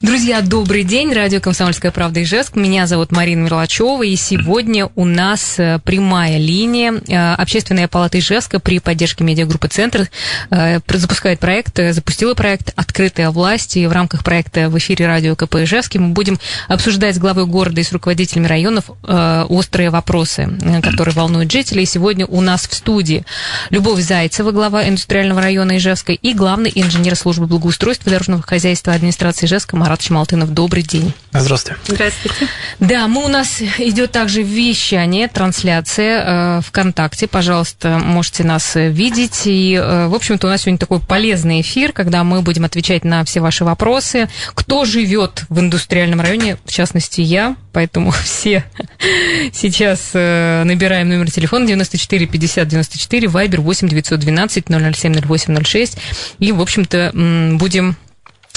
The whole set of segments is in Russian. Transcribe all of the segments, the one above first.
Друзья, добрый день. Радио «Комсомольская правда» Ижевск. Меня зовут Марина Мерлачева. И сегодня у нас прямая линия. Общественная палата Ижевска при поддержке медиагруппы «Центр» запустила проект «Открытая власть». И в рамках проекта в эфире радио КП Ижевске мы будем обсуждать с главой города и с руководителями районов острые вопросы, которые волнуют жителей. И сегодня у нас в студии Любовь Зайцева, глава Индустриального района Ижевска, и главный инженер службы благоустройства и дорожного хозяйства администрации Ижевска Марат Чемолтынов. Добрый день. Здравствуйте. Здравствуйте. Да, у нас идет также вещание, трансляция ВКонтакте. Пожалуйста, можете нас видеть. И, в общем-то, у нас сегодня такой полезный эфир, когда мы будем отвечать на все ваши вопросы. Кто живет в индустриальном районе, в частности, я, поэтому все сейчас набираем номер телефона 94 50 94, Viber 8 912 007 08 06. И, в общем-то,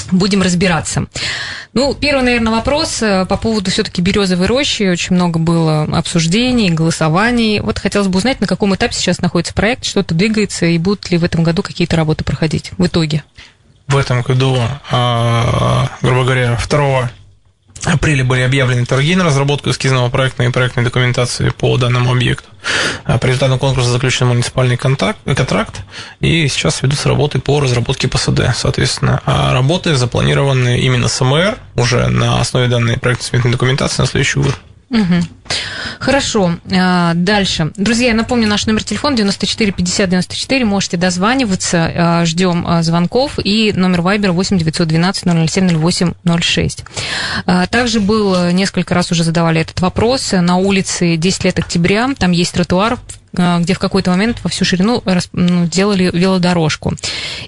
будем разбираться. Первый, наверное, вопрос по поводу все-таки Березовой рощи. Очень много было обсуждений, голосований. Хотелось бы узнать, на каком этапе сейчас находится проект, что-то двигается, и будут ли в этом году какие-то работы проходить в итоге? В этом году, грубо говоря, 2 апреля были объявлены торги на разработку эскизного проекта и проектной документации по данному объекту. По результатам конкурса заключен муниципальный контракт, и сейчас ведутся работы по разработке ПСД. Соответственно, работы запланированы именно СМР уже на основе данной проектно-сметной документации на следующий год. Угу. Хорошо. Дальше. Друзья, я напомню, наш номер телефона 94 50 94. Можете дозваниваться. Ждем звонков. И номер Вайбера 8 912 007 08 06. Также был, несколько раз уже задавали этот вопрос. На улице 10 лет октября. Там есть тротуар, где в какой-то момент во всю ширину делали велодорожку.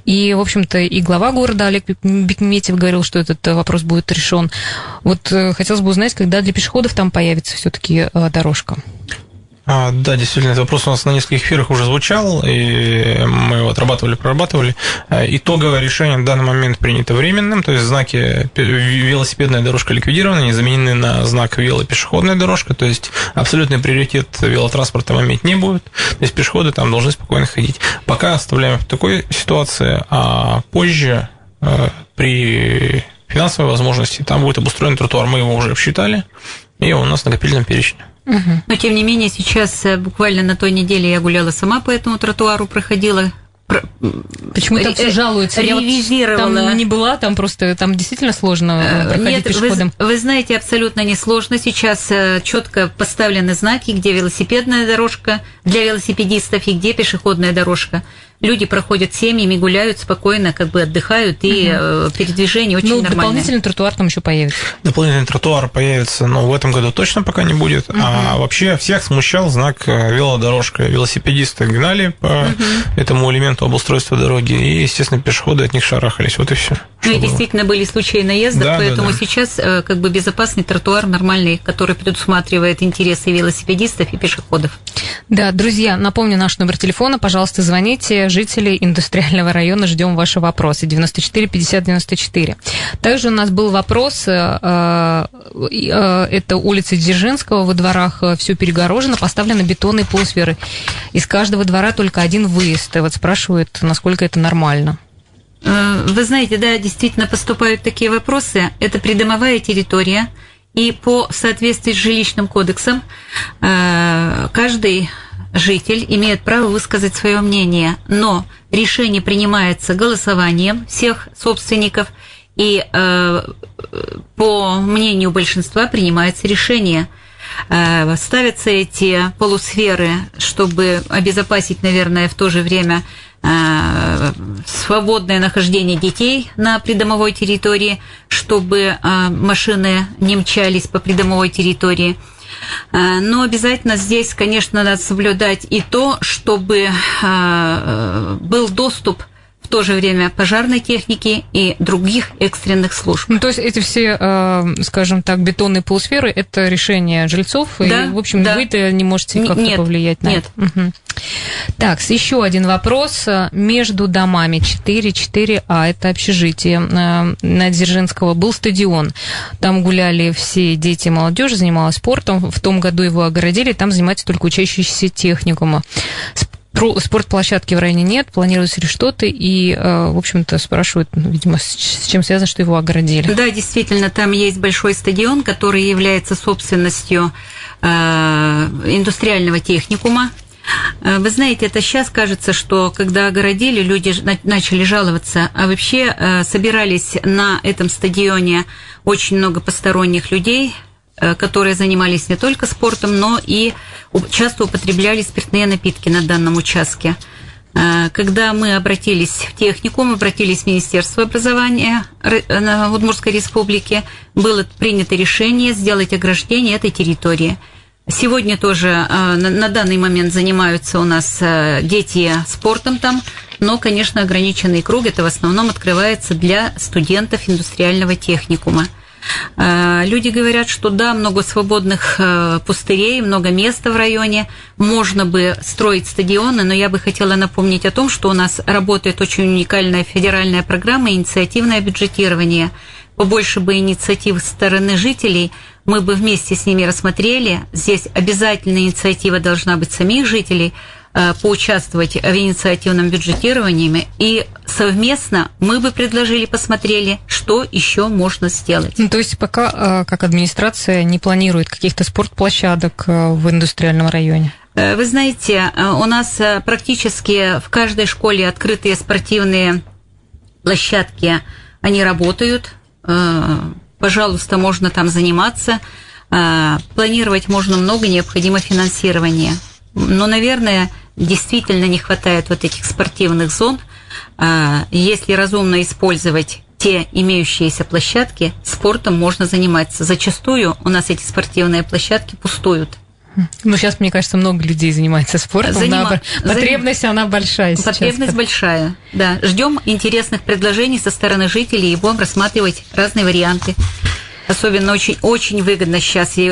И, в общем-то, и глава города Олег Бекметьев говорил, что этот вопрос будет решен. Хотелось бы узнать, когда для пешеходов там появится все-таки дорожка. Да, действительно, этот вопрос у нас на нескольких эфирах уже звучал, и мы его прорабатывали. Итоговое решение в данный момент принято временным, то есть знаки велосипедная дорожка ликвидированы, они заменены на знак велопешеходная дорожка, то есть абсолютный приоритет велотранспорта иметь не будет, то есть пешеходы там должны спокойно ходить. Пока оставляем в такой ситуации, а позже при финансовой возможности там будет обустроен тротуар, мы его уже обсчитали, и он у нас в накопительном перечне. Но, тем не менее, сейчас буквально на той неделе я гуляла сама по этому тротуару, проходила. Почему-то все жалуются. Ревизировала. Я там не была, там просто там действительно сложно проходить пешеходом. Вы знаете, абсолютно не сложно. Сейчас четко поставлены знаки, где велосипедная дорожка для велосипедистов и где пешеходная дорожка. Люди проходят семьями, гуляют спокойно, отдыхают, и передвижение очень нормальное. Дополнительный тротуар там еще появится? Дополнительный тротуар появится, но в этом году точно пока не будет. А вообще всех смущал знак велодорожка. Велосипедисты гнали по этому элементу обустройства дороги, и, естественно, пешеходы от них шарахались. Вот и все. И действительно были случаи наездов, поэтому сейчас безопасный тротуар нормальный, который предусматривает интересы велосипедистов и пешеходов. Да, друзья, напомню наш номер телефона, пожалуйста, звоните. Жители индустриального района, ждем ваши вопросы. 94 50 94. Также у нас был вопрос, это улица Дзержинского, во дворах все перегорожено, поставлены бетонные полусферы. Из каждого двора только один выезд. И спрашивают, насколько это нормально. Вы знаете, да, действительно поступают такие вопросы. Это придомовая территория, и по соответствии с жилищным кодексом каждый житель имеет право высказать свое мнение, но решение принимается голосованием всех собственников, и по мнению большинства принимается решение. Ставятся эти полусферы, чтобы обезопасить, наверное, в то же время свободное нахождение детей на придомовой территории, чтобы машины не мчались по придомовой территории. Но обязательно здесь, конечно, надо соблюдать и то, чтобы был доступ в то же время пожарной техники и других экстренных служб. То есть эти все, скажем так, бетонные полусферы – это решение жильцов, да, и, в общем, да. Вы-то не можете как-то повлиять на это? Нет. Так, еще один вопрос. Между домами 4-4А, это общежитие на Дзержинского, был стадион. Там гуляли все дети и молодежь, занималась спортом. В том году его огородили, там занимаются только учащиеся техникума. спортплощадки в районе нет, планировались решеты, и, в общем-то, спрашивают, видимо, с чем связано, что его оградили. Да, действительно, там есть большой стадион, который является собственностью индустриального техникума. Вы знаете, это сейчас кажется, что когда огородили, люди начали жаловаться, а вообще собирались на этом стадионе очень много посторонних людей, которые занимались не только спортом, но и часто употребляли спиртные напитки на данном участке. Когда мы обратились в техникум, обратились в Министерство образования Удмуртской Республики, было принято решение сделать ограждение этой территории. Сегодня тоже на данный момент занимаются у нас дети спортом там, но, конечно, ограниченный круг, это в основном открывается для студентов индустриального техникума. Люди говорят, что да, много свободных пустырей, много места в районе, можно бы строить стадионы, но я бы хотела напомнить о том, что у нас работает очень уникальная федеральная программа «Инициативное бюджетирование». Побольше бы инициатив со стороны жителей, мы бы вместе с ними рассмотрели. Здесь обязательно инициатива должна быть самих жителей, поучаствовать в инициативном бюджетировании. И совместно мы бы предложили, посмотрели, что еще можно сделать. Ну, то есть пока как администрация не планирует каких-то спортплощадок в индустриальном районе? Вы знаете, у нас практически в каждой школе открытые спортивные площадки, они работают. Пожалуйста, можно там заниматься. Планировать можно много, необходимо финансирование. Но, наверное, действительно не хватает вот этих спортивных зон. Если разумно использовать те имеющиеся площадки, спортом можно заниматься. Зачастую у нас эти спортивные площадки пустуют. Ну, сейчас, мне кажется, много людей занимается спортом. Потребность, она большая сейчас. Потребность большая, да. Ждем интересных предложений со стороны жителей и будем рассматривать разные варианты. Особенно очень, очень выгодно сейчас и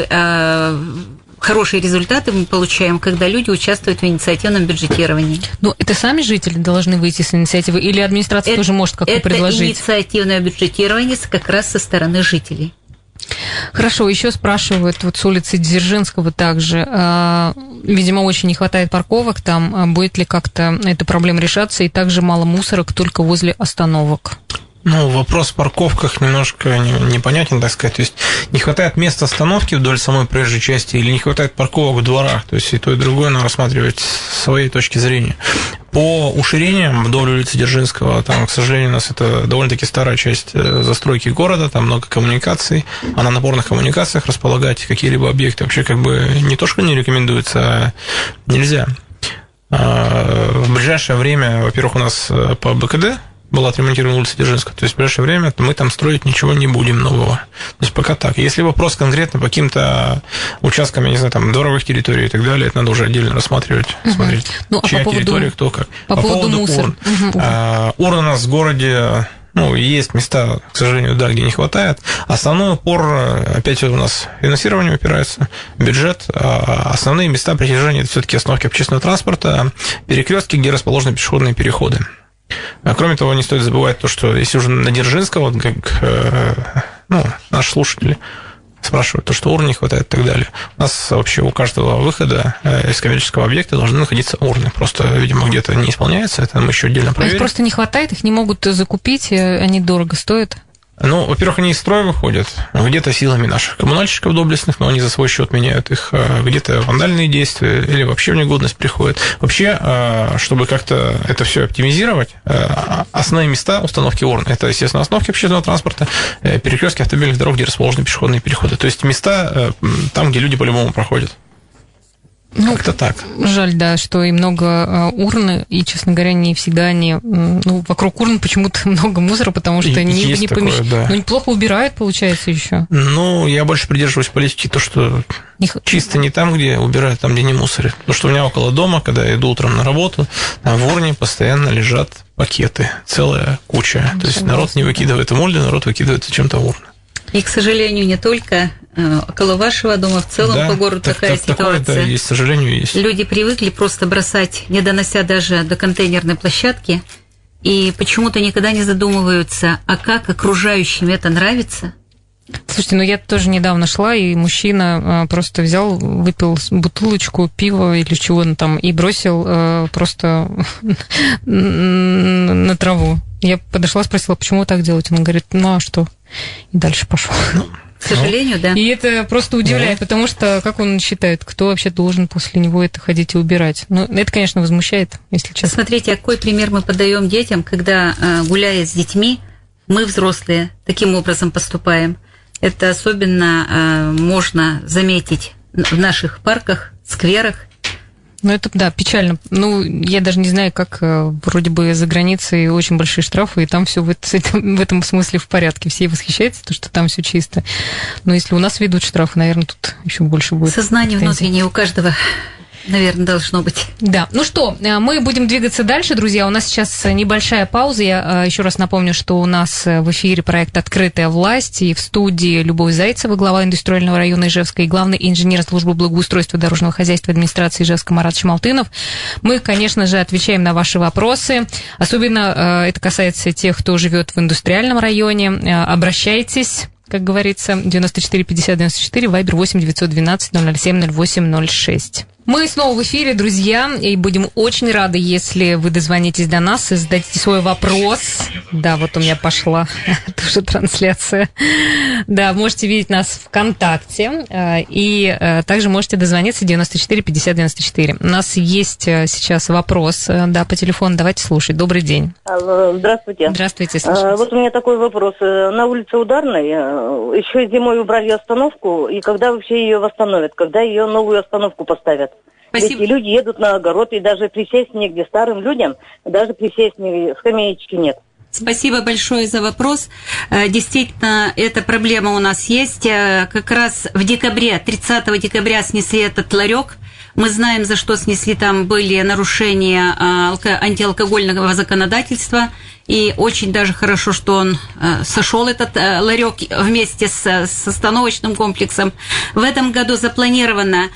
хорошие результаты мы получаем, когда люди участвуют в инициативном бюджетировании. Но это сами жители должны выйти с инициативы, или администрация тоже может как-то предложить? Это инициативное бюджетирование как раз со стороны жителей. Хорошо, еще спрашивают, вот с улицы Дзержинского также, видимо, очень не хватает парковок там, будет ли как-то эта проблема решаться, и также мало мусорок только возле остановок? Ну, вопрос в парковках немножко непонятен, так сказать. То есть не хватает места остановки вдоль самой проезжей части или не хватает парковок в дворах. То есть и то, и другое надо рассматривать с своей точки зрения. По уширениям вдоль улицы Дзержинского, там, к сожалению, у нас это довольно-таки старая часть застройки города, там много коммуникаций, а на напорных коммуникациях располагать какие-либо объекты вообще как бы не то, что не рекомендуется, а нельзя. В ближайшее время, во-первых, у нас по БКД была отремонтирована улица Дзержинского. То есть в ближайшее время мы там строить ничего не будем нового. То есть пока так. Если вопрос конкретно по каким-то участкам, я не знаю, там, дворовых территорий и так далее, это надо уже отдельно рассматривать, смотреть, ну, чья территория, кто как. По поводу урн. Урн у нас в городе, ну, есть места, к сожалению, да, где не хватает. Основной упор, опять у нас финансирование упирается, бюджет. Основные места притяжения – это все-таки остановки общественного транспорта, перекрестки, где расположены пешеходные переходы. Кроме того, не стоит забывать то, что если уже на Дзержинского, как наши слушатели спрашивают, то что урн не хватает и так далее. У нас вообще у каждого выхода из коммерческого объекта должны находиться урны. Просто, видимо, где-то не исполняется, это мы еще отдельно проверим. Их просто не хватает, их не могут закупить, они дорого стоят. Ну, во-первых, они из строя выходят, где-то силами наших коммунальщиков доблестных, но они за свой счет меняют их, где-то вандальные действия или вообще в негодность приходят. Вообще, чтобы как-то это все оптимизировать, основные места установки урн – это, естественно, остановки общественного транспорта, перекрестки автомобильных дорог, где расположены пешеходные переходы. То есть места там, где люди по-любому проходят. Ну, как-то так. Жаль, да, что и много урн, и, честно говоря, не всегда они... Ну, вокруг урн почему-то много мусора, потому что не помещают. Да. Ну, неплохо убирают, получается, еще. Ну, я больше придерживаюсь политики, то, что чисто не там, где убирают, там, где не мусорят. Потому что у меня около дома, когда я иду утром на работу, там в урне постоянно лежат пакеты, целая куча. Абсолютно. То есть народ не выкидывает моль, народ выкидывает чем-то урны. И, к сожалению, не только около вашего дома, в целом да, по городу такая ситуация. Такое, да, есть, к сожалению, есть. Люди привыкли просто бросать, не донося даже до контейнерной площадки, и почему-то никогда не задумываются, а как окружающим это нравится. Слушайте, ну я тоже недавно шла, и мужчина просто взял, выпил бутылочку пива или чего там и бросил просто на траву. Я подошла, спросила, почему так делать? Он говорит, ну а что? И дальше пошел. К сожалению, да. И это просто удивляет, потому что, как он считает, кто вообще должен после него это ходить и убирать? Ну, это, конечно, возмущает, если честно. Смотрите, какой пример мы подаем детям, когда, гуляя с детьми, мы, взрослые, таким образом поступаем. Это особенно можно заметить в наших парках, скверах. Ну, это, да, печально. Ну, я даже не знаю, как вроде бы за границей очень большие штрафы, и там все в этом смысле в порядке. Все восхищаются, то, что там все чисто. Но если у нас ведут штрафы, наверное, тут еще больше будет. Сознание внутреннее у каждого, наверное, должно быть. Да. Ну что, мы будем двигаться дальше, друзья. У нас сейчас небольшая пауза. Я еще раз напомню, что у нас в эфире проект «Открытая власть». И в студии Любовь Зайцева, глава Индустриального района Ижевска и главный инженер службы благоустройства дорожного хозяйства администрации Ижевска Марат Чемолтынов. Мы, конечно же, отвечаем на ваши вопросы. Особенно это касается тех, кто живет в индустриальном районе. Обращайтесь. Как говорится, 94-50-94, Вайбер 8-912-007-08-06. Мы снова в эфире, друзья, и будем очень рады, если вы дозвонитесь до нас и зададите свой вопрос. Да, вот у меня пошла тоже трансляция. Да, можете видеть нас ВКонтакте, и также можете дозвониться 94-50-94. У нас есть сейчас вопрос, да, по телефону, давайте слушать. Добрый день. Здравствуйте. Здравствуйте, слушайте. Вот у меня такой вопрос. На улице Ударной... Еще зимой убрали остановку, и когда вообще ее восстановят? Когда ее новую остановку поставят? Спасибо. Ведь люди едут на огород, и даже присесть негде старым людям, даже присесть негде, скамеечки нет. Спасибо большое за вопрос. Действительно, эта проблема у нас есть. Как раз в декабре, 30 декабря снесли этот ларек. Мы знаем, за что снесли, там были нарушения антиалкогольного законодательства. И очень даже хорошо, что он сошел, этот ларек, вместе с остановочным комплексом. В этом году запланировано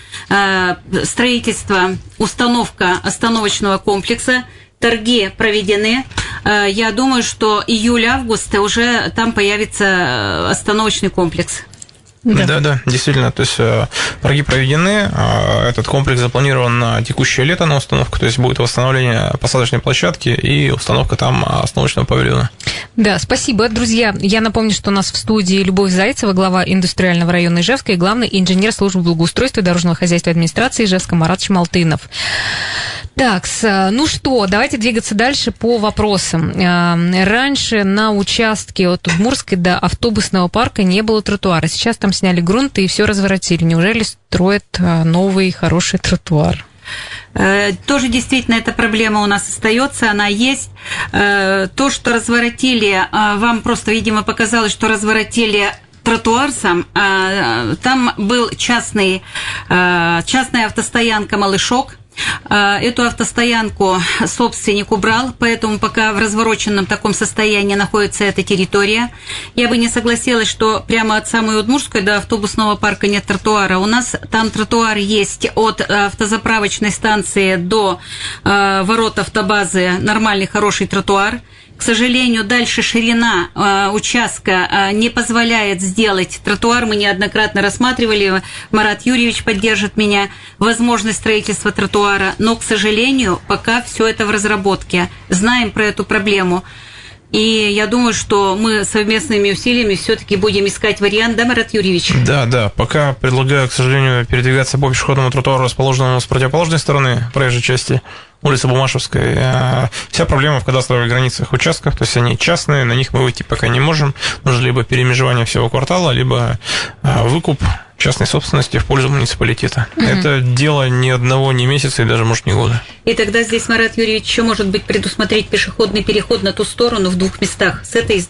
строительство, установка остановочного комплекса. Торги проведены. Я думаю, что июль-август уже там появится остановочный комплекс. Да, действительно, то есть торги проведены, этот комплекс запланирован на текущее лето на установку, то есть будет восстановление посадочной площадки и установка там остановочного павильона. Да, спасибо, друзья. Я напомню, что у нас в студии Любовь Зайцева, глава Индустриального района Ижевска и главный инженер службы благоустройства дорожного хозяйства администрации Ижевска Марат Чемолтынов. Так, ну что, давайте двигаться дальше по вопросам. Раньше на участке от Удмуртской до автобусного парка не было тротуара. Сейчас там сняли грунт и все разворотили. Неужели строят новый хороший тротуар? Тоже действительно эта проблема у нас остается, она есть. То, что разворотили, вам просто, видимо, показалось, что разворотили тротуар сам. Там был частная автостоянка «Малышок». Эту автостоянку собственник убрал, поэтому пока в развороченном таком состоянии находится эта территория. Я бы не согласилась, что прямо от самой Удмуртской до автобусного парка нет тротуара. У нас там тротуар есть от автозаправочной станции до ворот автобазы, нормальный, хороший тротуар. К сожалению, дальше ширина участка не позволяет сделать тротуар. Мы неоднократно рассматривали, Марат Юрьевич поддержит меня, возможность строительства тротуара. Но, к сожалению, пока все это в разработке. Знаем про эту проблему. И я думаю, что мы совместными усилиями все-таки будем искать вариант, да, Марат Юрьевич? Да. Пока предлагаю, к сожалению, передвигаться по пешеходному тротуару, расположенному с противоположной стороны проезжей части, улица Бумашевской. Вся проблема в кадастровых границах участков, то есть они частные, на них мы выйти пока не можем. Нужно либо перемежевание всего квартала, либо выкуп частной собственности в пользу муниципалитета. Это дело ни одного, ни месяца, и даже, может, ни года. И тогда здесь, Марат Юрьевич, еще может быть предусмотреть пешеходный переход на ту сторону в двух местах. С этой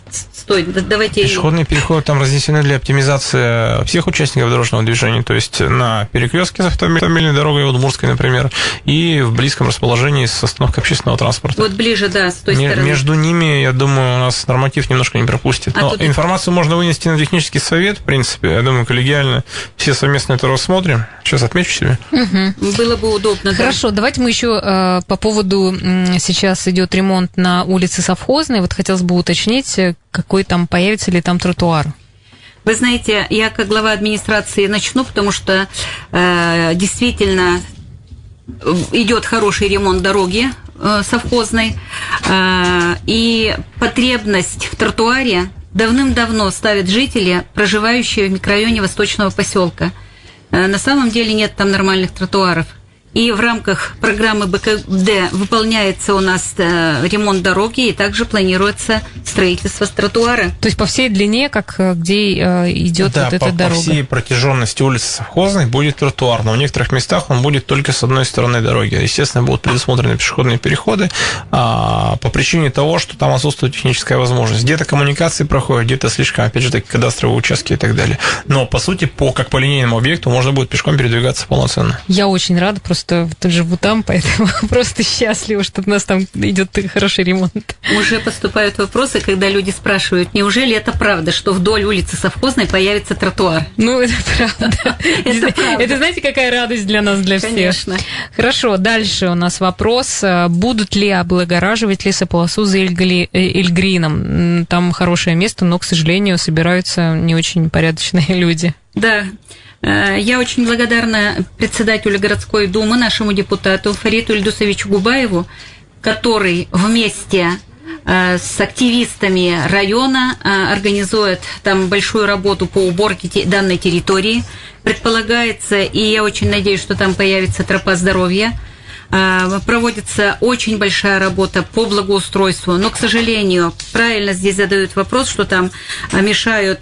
давайте... Пешеходные переходы там разнесены для оптимизации всех участников дорожного движения, то есть на перекрестке с автомобильной дорогой Удмуртской, например, и в близком расположении с остановкой общественного транспорта. Вот ближе, да, с той стороны. Между ними, я думаю, у нас норматив немножко не пропустит. Но информацию можно вынести на технический совет, в принципе, я думаю, коллегиально. Все совместно это рассмотрим. Сейчас отмечу себе. Было бы удобно. Хорошо, да? Давайте мы еще по поводу... Сейчас идет ремонт на улице Совхозной. Вот хотелось бы уточнить, какой там появится ли там тротуар. Вы знаете, я как глава администрации начну, потому что действительно идет хороший ремонт дороги совхозной, и потребность в тротуаре давным-давно ставят жители, проживающие в микрорайоне Восточного посёлка. На самом деле нет там нормальных тротуаров. И в рамках программы БКД выполняется у нас ремонт дороги, и также планируется строительство тротуара. То есть по всей длине, как где идет да, вот эта дорога? Да, по всей протяженности улицы Совхозной будет тротуар, но в некоторых местах он будет только с одной стороны дороги. Естественно, будут предусмотрены пешеходные переходы по причине того, что там отсутствует техническая возможность. Где-то коммуникации проходят, где-то слишком, опять же, такие кадастровые участки и так далее. Но, по сути, как по линейному объекту можно будет пешком передвигаться полноценно. Я очень рада, просто живу там, поэтому просто счастлива, что у нас там идет хороший ремонт. Уже поступают вопросы, когда люди спрашивают, неужели это правда, что вдоль улицы Совхозной появится тротуар? Ну, это правда. Это знаете, какая радость для нас, для всех? Конечно. Хорошо, дальше у нас вопрос. Будут ли облагораживать лесополосу за Эльгрином? Там хорошее место, но, к сожалению, собираются не очень порядочные люди. Да. Я очень благодарна председателю городской думы, нашему депутату Фариту Ильдусовичу Губаеву, который вместе с активистами района организует там большую работу по уборке данной территории. Предполагается, и я очень надеюсь, что там появится тропа здоровья. Проводится очень большая работа по благоустройству, но, к сожалению, правильно здесь задают вопрос, что там мешают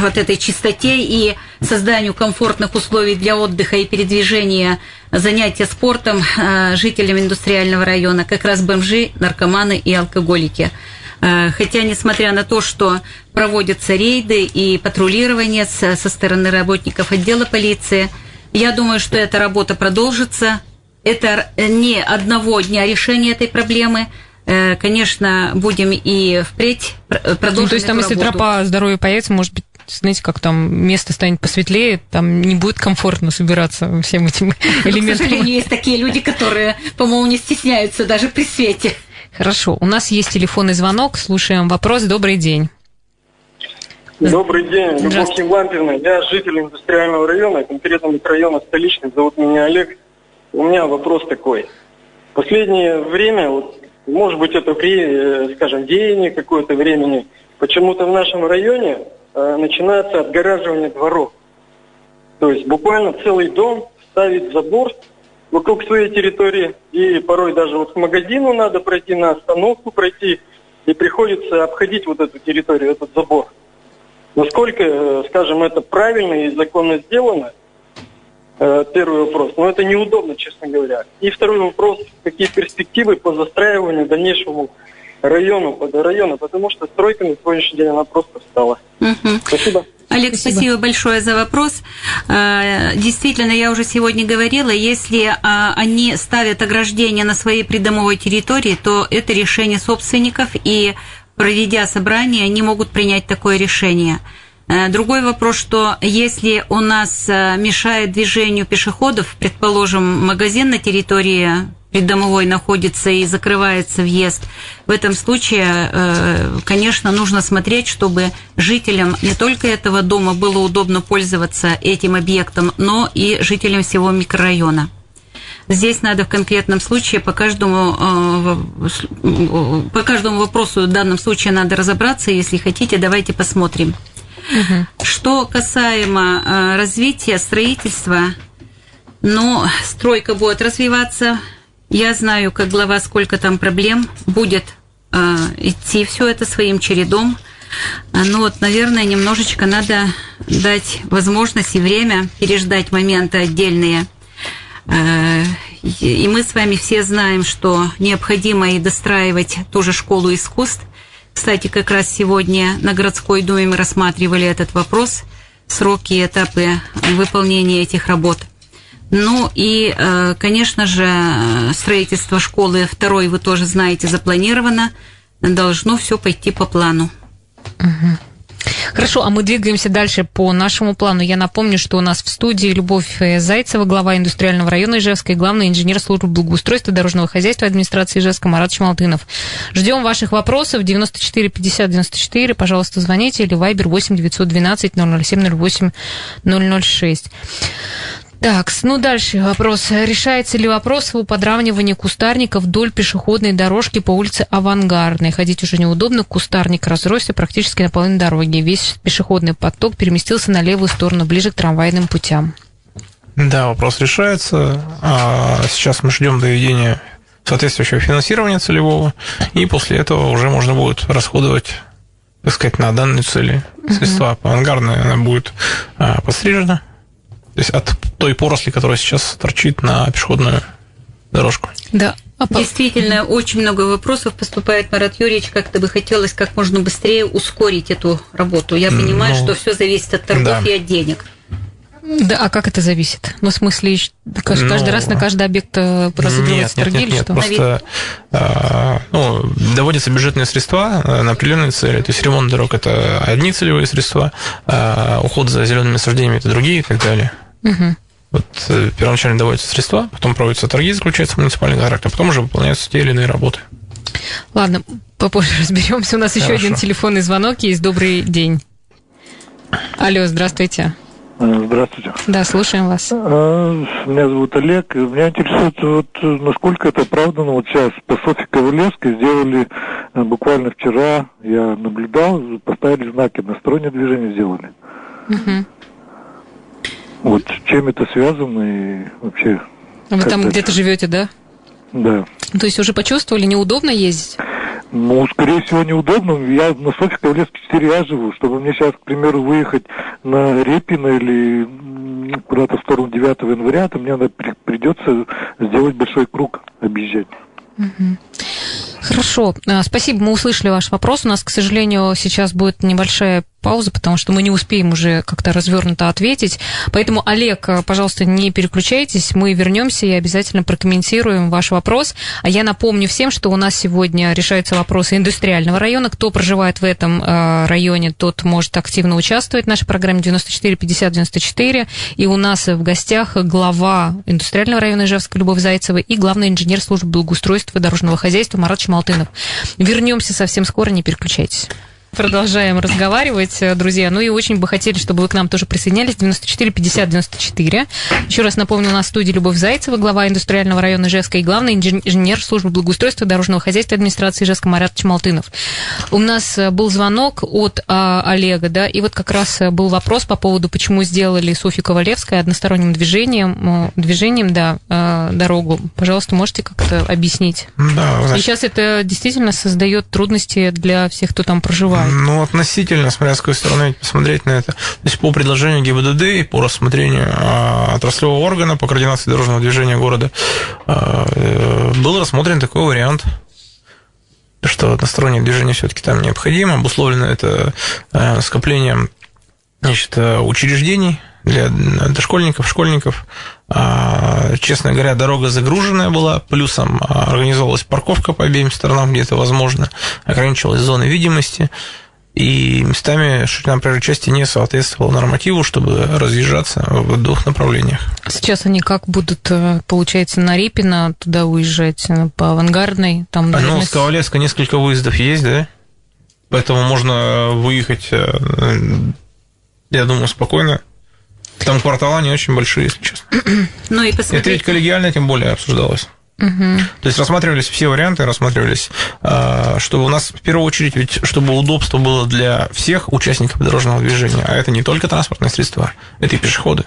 вот этой чистоте и созданию комфортных условий для отдыха и передвижения, занятия спортом жителям индустриального района, как раз бомжи, наркоманы и алкоголики. Хотя, несмотря на то, что проводятся рейды и патрулирование со стороны работников отдела полиции, я думаю, что эта работа продолжится. Это не одного дня решение этой проблемы. Конечно, будем и впредь продолжить. Ну, то есть там, если работу. Тропа здоровья появится, может быть, знаете, как там место станет посветлее, там не будет комфортно собираться всем этим элементам. К сожалению, есть такие люди, которые, по-моему, не стесняются даже при свете. Хорошо. У нас есть телефонный звонок. Слушаем вопрос. Добрый день. Добрый день, Любовь Евлампьевна. Я житель индустриального района, конкретно микрорайона Столичный. Зовут меня Олег. У меня вопрос такой. В последнее время, вот, может быть, это при, скажем, деянии какое-то времени, почему-то в нашем районе начинается отгораживание дворов. То есть буквально целый дом ставит забор вокруг своей территории, и порой даже вот к магазину надо пройти, на остановку пройти, и приходится обходить вот эту территорию, этот забор. Насколько, скажем, это правильно и законно сделано? Первый вопрос. Но это неудобно, честно говоря. И второй вопрос. Какие перспективы по застраиванию дальнейшему района? Потому что стройка на сегодняшний день, она просто встала. Угу. Спасибо. Олег, спасибо большое за вопрос. Действительно, я уже сегодня говорила, если они ставят ограждение на своей придомовой территории, то это решение собственников, и проведя собрание, они могут принять такое решение. Другой вопрос, что если у нас мешает движению пешеходов, предположим, магазин на территории придомовой находится и закрывается въезд, в этом случае, конечно, нужно смотреть, чтобы жителям не только этого дома было удобно пользоваться этим объектом, но и жителям всего микрорайона. Здесь надо в конкретном случае по каждому вопросу в данном случае надо разобраться, если хотите, давайте посмотрим. Угу. Что касаемо развития строительства, но стройка будет развиваться. Я знаю, как глава, сколько там проблем. Будет идти все это своим чередом. Ну вот, наверное, немножечко надо дать возможность и время переждать моменты отдельные. И мы с вами все знаем, что необходимо и достраивать ту же школу искусств. Кстати, как раз сегодня на городской думе мы рассматривали этот вопрос, сроки и этапы выполнения этих работ. Ну и, конечно же, строительство школы второй, вы тоже знаете, запланировано, должно все пойти по плану. Угу. Хорошо, а мы двигаемся дальше по нашему плану. Я напомню, что у нас в студии Любовь Зайцева, глава Индустриального района Ижевска и главный инженер службы благоустройства дорожного хозяйства администрации Ижевска Марат Чемолтынов. Ждем ваших вопросов. 94 50 94. Пожалуйста, звоните. Или Вайбер 8 912 007 08 006. Так, ну дальше вопрос. Решается ли вопрос о подравнивании кустарников вдоль пешеходной дорожки по улице Авангардной? Ходить уже неудобно, кустарник разросся практически на половине дороги. Весь пешеходный поток переместился на левую сторону, ближе к трамвайным путям. Да, вопрос решается. Сейчас мы ждем доведения соответствующего финансирования целевого, и после этого уже можно будет расходовать, так сказать, на данные цели средства. Авангардная, она будет подстрижена. То есть от той поросли, которая сейчас торчит на пешеходную дорожку. Да. Действительно, очень много вопросов поступает, Марат Юрьевич. Как-то бы хотелось как можно быстрее ускорить эту работу. Я понимаю, что все зависит от торгов и от денег. Да, а как это зависит? Ну, в смысле, каждый раз на каждый объект разыгрываются торги или что? Просто доводятся бюджетные средства на определенные цели. То есть ремонт дорог – это одни целевые средства, уход за зелеными насаждениями – это другие и так далее. Угу. Вот первоначально доводятся средства, потом проводятся торги, заключается муниципальный контракт, а потом уже выполняются те или иные работы. Ладно, попозже разберемся. У нас еще один телефонный звонок есть. Добрый день. Алло, здравствуйте. Здравствуйте. Да, слушаем вас. Меня зовут Олег. Меня интересует, насколько это оправдано. Вот сейчас по Софье Ковалевской сделали, буквально вчера я наблюдал, поставили знаки, одностороннее движение сделали. Угу. Вот с чем это связано и вообще... Вы там где-то живете, да? Да. То есть уже почувствовали, неудобно ездить? Ну, скорее всего, неудобно. Я на Софье Ковалевской 4А живу. Чтобы мне сейчас, к примеру, выехать на Репина или куда-то в сторону 9 января, то мне придется сделать большой круг, объезжать. Угу. Хорошо. Спасибо, мы услышали ваш вопрос. У нас, к сожалению, сейчас будет небольшая пауза, потому что мы не успеем уже как-то развернуто ответить. Поэтому, Олег, пожалуйста, не переключайтесь. Мы вернемся и обязательно прокомментируем ваш вопрос. А я напомню всем, что у нас сегодня решаются вопросы индустриального района. Кто проживает в этом районе, тот может активно участвовать в нашей программе 94 50 94. И у нас в гостях глава индустриального района Ижевска Любовь Зайцева и главный инженер службы благоустройства и дорожного хозяйства Марат Чемолтынов. Вернемся совсем скоро, не переключайтесь. Продолжаем разговаривать, друзья. Ну и очень бы хотели, чтобы вы к нам тоже присоединялись. 94 50 94. Еще раз напомню, у нас в студии Любовь Зайцева, глава Индустриального района Ижевска и главный инженер службы благоустройства дорожного хозяйства администрации Ижевска Марат Чемолтынов. У нас был звонок от Олега, да, и вот как раз был вопрос по поводу, почему сделали Софью Ковалевскую односторонним движением, да, дорогу. Пожалуйста, можете как-то объяснить? Да, значит... Сейчас это действительно создает трудности для всех, кто там проживает. Ну, относительно, смотря с какой стороны посмотреть на это. То есть по предложению ГИБДД и по рассмотрению отраслевого органа по координации дорожного движения города был рассмотрен такой вариант, что одностороннее движение все-таки там необходимо. Обусловлено это скоплением, значит, учреждений для дошкольников, школьников. Честно говоря, дорога загруженная была, плюсом организовалась парковка по обеим сторонам, где это возможно, ограничивалась зона видимости, и местами ширина проезжей части не соответствовала нормативу, чтобы разъезжаться в двух направлениях. Сейчас они как будут, получается, на Репина туда уезжать, по Авангардной? Там, наверное... Ну, с Ковалевска несколько выездов есть, да? Поэтому можно выехать, я думаю, спокойно. Там квартала не очень большие, если честно. Ну, и посмотрите. Это ведь коллегиально, тем более, обсуждалось. Угу. То есть рассматривались все варианты, чтобы у нас в первую очередь, ведь чтобы удобство было для всех участников дорожного движения, а это не только транспортные средства, это и пешеходы.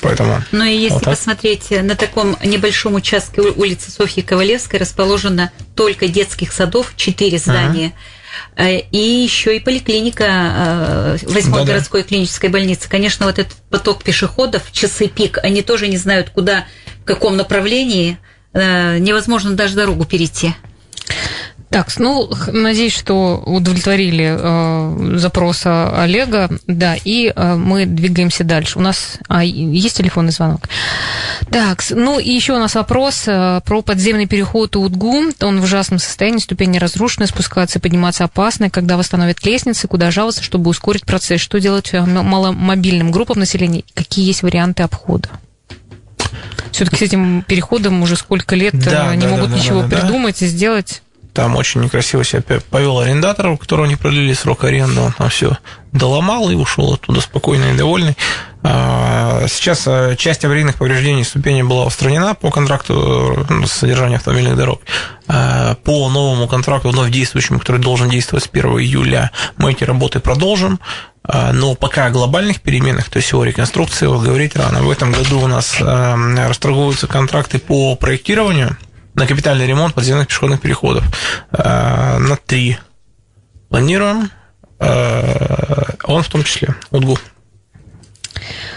Поэтому. Ну и если вот посмотреть, на таком небольшом участке улицы Софьи Ковалевской расположено только детских садов, 4 здания. Угу. И еще и поликлиника 8-й городской клинической больницы. Конечно, вот этот поток пешеходов, часы пик, они тоже не знают, куда, в каком направлении. Невозможно даже дорогу перейти. Так, ну, надеюсь, что удовлетворили запроса Олега, да, и мы двигаемся дальше. У нас есть телефонный звонок? Так, ну, и еще у нас вопрос про подземный переход Удгу. Он в ужасном состоянии, ступени разрушены, спускаться и подниматься опасно. Когда восстановят лестницы, куда жаловаться, чтобы ускорить процесс? Что делать маломобильным группам населения? Какие есть варианты обхода? Все-таки с этим переходом уже сколько лет не могут ничего придумать и сделать. Там очень некрасиво себя повел арендатор, у которого не продлили срок аренды, он там все доломал и ушел оттуда спокойный и довольный. Сейчас часть аварийных повреждений ступени была устранена по контракту содержания автомобильных дорог. По новому контракту, вновь действующему, который должен действовать с 1 июля, мы эти работы продолжим. Но пока о глобальных переменах, то есть о реконструкции, говорить рано. В этом году у нас расторговываются контракты по проектированию на капитальный ремонт подземных пешеходных переходов. На 3 планируем. Он в том числе. Удгу.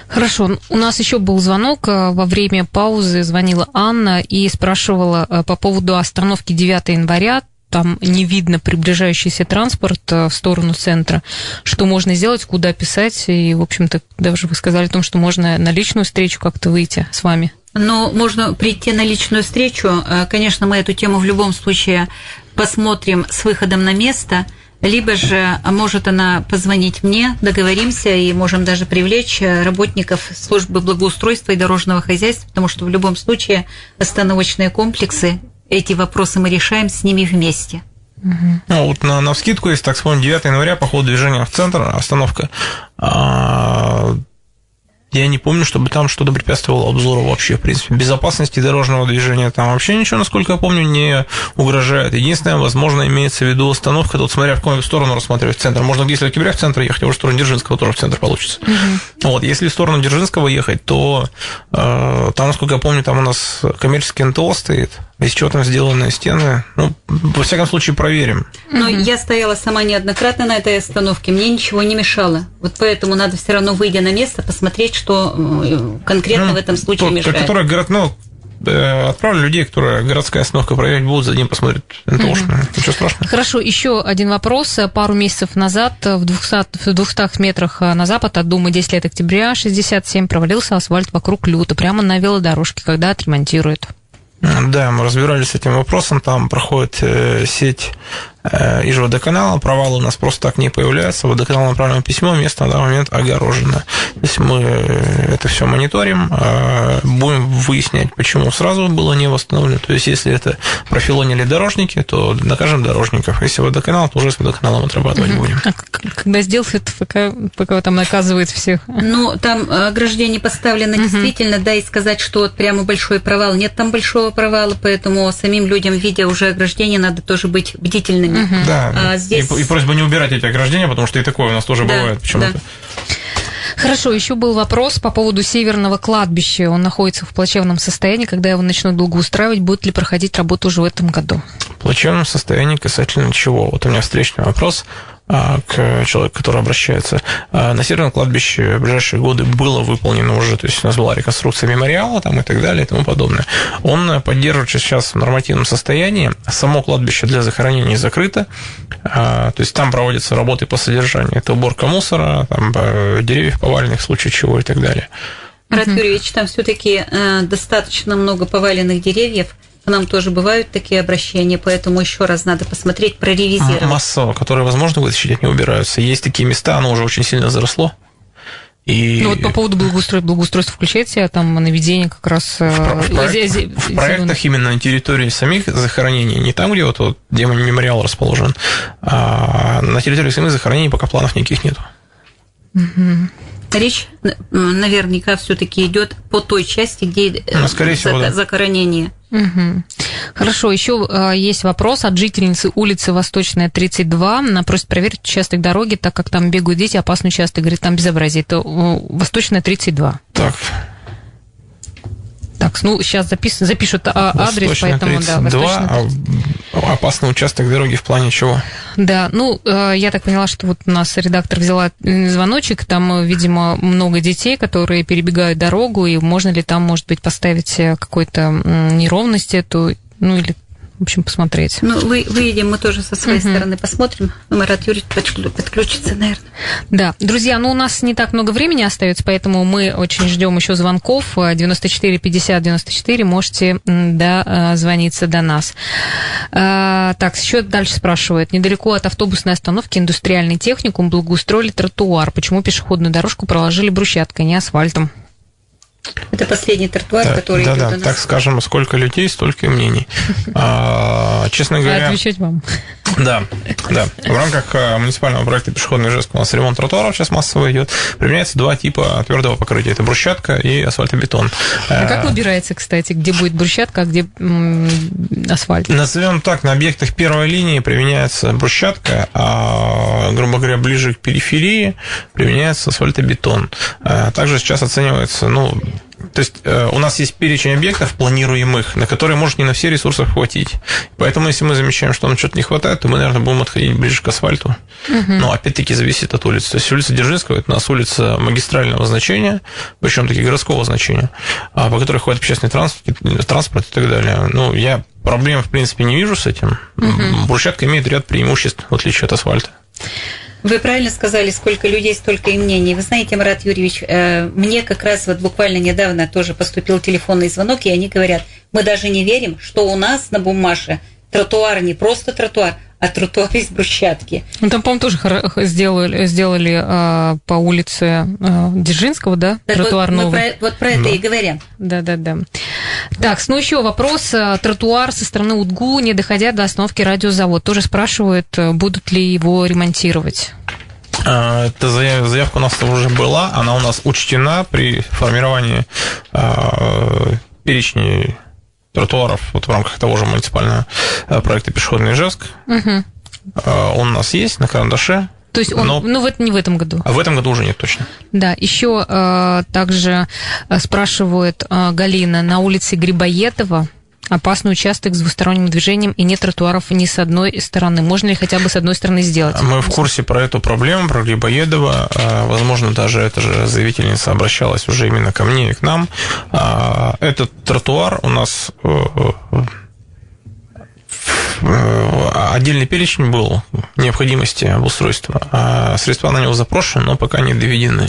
Хорошо. У нас еще был звонок. Во время паузы звонила Анна и спрашивала по поводу остановки 9 января. Там не видно приближающийся транспорт в сторону центра. Что можно сделать, куда писать? И, в общем-то, даже вы сказали о том, что можно на личную встречу как-то выйти с вами. Ну, можно прийти на личную встречу. Конечно, мы эту тему в любом случае посмотрим с выходом на место. Либо же может она позвонить мне, договоримся, и можем даже привлечь работников службы благоустройства и дорожного хозяйства, потому что в любом случае остановочные комплексы, эти вопросы мы решаем с ними вместе. Угу. Ну, вот навскидку, если так вспомнить, 9 января по ходу движения в центр, остановка. Я не помню, чтобы там что-то препятствовало обзору вообще, в принципе. Безопасности дорожного движения там вообще ничего, насколько я помню, не угрожает. Единственное, возможно, имеется в виду остановка, тут смотря в какую сторону рассматривать центр. Можно если в октября в центр ехать, а в сторону Дзержинского тоже в центр получится. Угу. Вот, если в сторону Дзержинского ехать, то там, насколько я помню, там у нас коммерческий НТО стоит. Из чего там сделаны стены? Ну, во всяком случае, проверим. Но я стояла сама неоднократно на этой остановке, мне ничего не мешало. Вот поэтому надо все равно, выйдя на место, посмотреть, что конкретно в этом случае мешает. Которые говорят, отправлю людей, которые городская остановка проверять будут, за ним посмотрят. Это уж ничего страшного. Хорошо, еще один вопрос. Пару месяцев назад в 200 метрах на запад от дома 10 лет октября 67 провалился асфальт вокруг люта, прямо на велодорожке, когда отремонтируют. Да, мы разбирались с этим вопросом, там проходит сеть Ижводоканала, провалы у нас просто так не появляются, водоканал направлено письмо, место на данный момент огорожено. То есть мы это все мониторим, будем выяснять, почему сразу было не восстановлено. То есть если это профилонили дорожники, то накажем дорожников, если водоканал, то уже с водоканалом отрабатывать будем. А когда сделать это, пока там наказывают всех? Ну, там ограждение поставлено действительно, да, и сказать, что вот прямо большой провал, нет там большого провала, поэтому самим людям, видя уже ограждение, надо тоже быть бдительными. Да, здесь... и просьба не убирать эти ограждения, потому что и такое у нас тоже бывает почему-то. Да. Хорошо, еще был вопрос по поводу Северного кладбища. Он находится в плачевном состоянии. Когда его начнут благоустраивать, будет ли проходить работу уже в этом году? В плачевном состоянии касательно чего? Вот у меня встречный вопрос к человеку, который обращается. На Северном кладбище в ближайшие годы было выполнено уже, то есть у нас была реконструкция мемориала там и так далее и тому подобное. Он поддерживается сейчас в нормативном состоянии. Само кладбище для захоронения закрыто, то есть там проводятся работы по содержанию. Это уборка мусора, там, деревьев поваленных, в случае чего и так далее. Марат Юрьевич, там все-таки достаточно много поваленных деревьев. Нам тоже бывают такие обращения, поэтому еще раз надо посмотреть, проревизировать. Масса, которые возможно вытащить, от не убираются. Есть такие места, оно уже очень сильно заросло. И... Ну вот по поводу благоустройства включает себя там наведение как раз... В проектах именно на территории самих захоронений, не там, где вот где мемориал расположен, а на территории самих захоронений пока планов никаких нет. Речь наверняка все-таки идет по той части, где захоронение. Угу. Хорошо, еще есть вопрос от жительницы улицы Восточная, 32. Она просит проверить участок дороги, так как там бегают дети, опасный участок, говорит, там безобразие. Это Восточная, 32. Так. Так, ну, сейчас запишут адрес, Восточная, поэтому... 32, да, Восточная... опасный участок дороги в плане чего? Да, ну, я так поняла, что вот у нас редактор взяла звоночек, там, видимо, много детей, которые перебегают дорогу, и можно ли там, может быть, поставить какую-то неровность эту, ну, или... в общем, посмотреть. Ну, выедем, мы тоже со своей стороны посмотрим. Марат Юрьевич подключится, наверное. Да. Друзья, ну, у нас не так много времени остается, поэтому мы очень ждем еще звонков. 94 50 94. Можете дозвониться до нас. Так, еще дальше спрашивают. Недалеко от автобусной остановки индустриальный техникум благоустроили тротуар. Почему пешеходную дорожку проложили брусчаткой, не асфальтом? Это последний тротуар, да, который идет у нас. Так скажем, сколько людей, столько и мнений. Честно говоря... Отвечать вам. Да, да. В рамках муниципального проекта «Пешеходный Ижевск» у нас ремонт тротуаров сейчас массово идет. Применяется два типа твердого покрытия. Это брусчатка и асфальтобетон. А как выбирается, кстати, где будет брусчатка, а где асфальт? Назовем так, на объектах первой линии применяется брусчатка, а, грубо говоря, ближе к периферии применяется асфальтобетон. Также сейчас оценивается, ну, то есть у нас есть перечень объектов планируемых, на которые может не на все ресурсы хватить. Поэтому, если мы замечаем, что нам что-то не хватает, то мы, наверное, будем отходить ближе к асфальту. Но, опять-таки, зависит от улицы. То есть улица Дзержинского – это у нас улица магистрального значения, причем-таки городского значения, по которой ходит общественный транспорт и так далее. Ну, я проблем, в принципе, не вижу с этим. Брусчатка имеет ряд преимуществ, в отличие от асфальта. Вы правильно сказали, сколько людей, столько и мнений. Вы знаете, Марат Юрьевич, мне как раз вот буквально недавно тоже поступил телефонный звонок, и они говорят, мы даже не верим, что у нас на Буммаше тротуар не просто тротуар, а тротуар из брусчатки. Ну, там, по-моему, тоже сделали по улице Дзержинского, да, так тротуар вот, новый. Мы про это и говорим. Да. Так, ну еще вопрос. Тротуар со стороны Удгу, не доходя до остановки Радиозавод. Тоже спрашивают, будут ли его ремонтировать. Эта заявка у нас уже была. Она у нас учтена при формировании перечней тротуаров вот в рамках того же муниципального проекта «Пешеходный Ижевск». Он у нас есть на карандаше. То есть он, не в этом году. А в этом году уже нет, точно. Да, еще также спрашивает Галина, на улице Грибоедова опасный участок с двусторонним движением и нет тротуаров ни с одной стороны. Можно ли хотя бы с одной стороны сделать? Мы в курсе про эту проблему, про Грибоедова. Возможно, даже эта же заявительница обращалась уже именно ко мне и к нам. Этот тротуар у нас... Отдельный перечень был необходимости обустройства, а средства на него запрошены, но пока не доведены.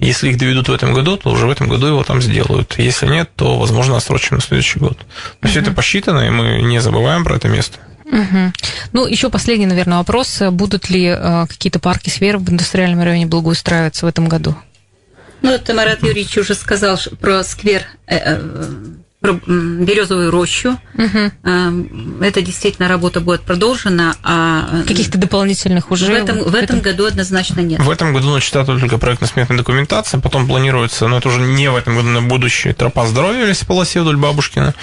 Если их доведут в этом году, то уже в этом году его там сделают. Если нет, то, возможно, отсрочим на следующий год. Все это посчитано, и мы не забываем про это место. Ну, еще последний, наверное, вопрос. Будут ли какие-то парки сферы в индустриальном районе благоустраиваться в этом году? Ну, это Марат Юрьевич уже сказал про сквер... Березовую рощу. Это действительно работа будет продолжена. А каких-то дополнительных уже? В этом году однозначно нет. В этом году начата только проектно-сметная документация, потом планируется, но это уже не в этом году, на будущее, тропа здоровья в полосе вдоль Бабушкина,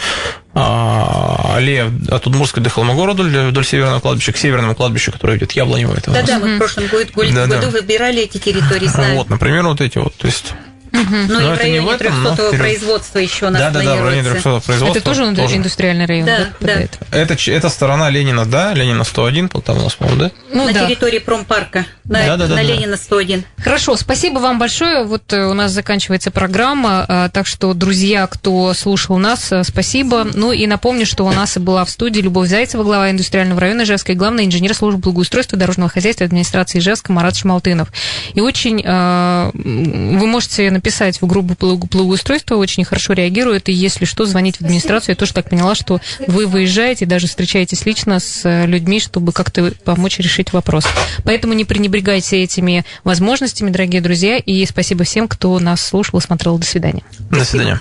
аллея от Удмуртской до Холмогорода, вдоль Северного кладбища, к Северному кладбищу, которое идет Яблонево. Да-да, мы в прошлом году выбирали эти территории, знаем. Вот, например, вот эти вот, то есть... Ну и в районе 300-го производства еще у нас планируется. Да, в районе 300-го производства. Это тоже индустриальный район? Да. Это сторона Ленина, да, Ленина 101, там у нас, по-моему, да? На территории промпарка, на Ленина 101. Хорошо, спасибо вам большое. Вот у нас заканчивается программа, так что, друзья, кто слушал нас, спасибо. Ну и напомню, что у нас была в студии Любовь Зайцева, глава индустриального района Ижевска, и главный инженер службы благоустройства дорожного хозяйства администрации Ижевска Марат Чемолтынов. И очень вы можете писать в группу благоустройства, очень хорошо реагирует, и если что, звонить в администрацию. Я тоже так поняла, что вы выезжаете, даже встречаетесь лично с людьми, чтобы как-то помочь решить вопрос. Поэтому не пренебрегайте этими возможностями, дорогие друзья, и спасибо всем, кто нас слушал и смотрел. До свидания. До свидания.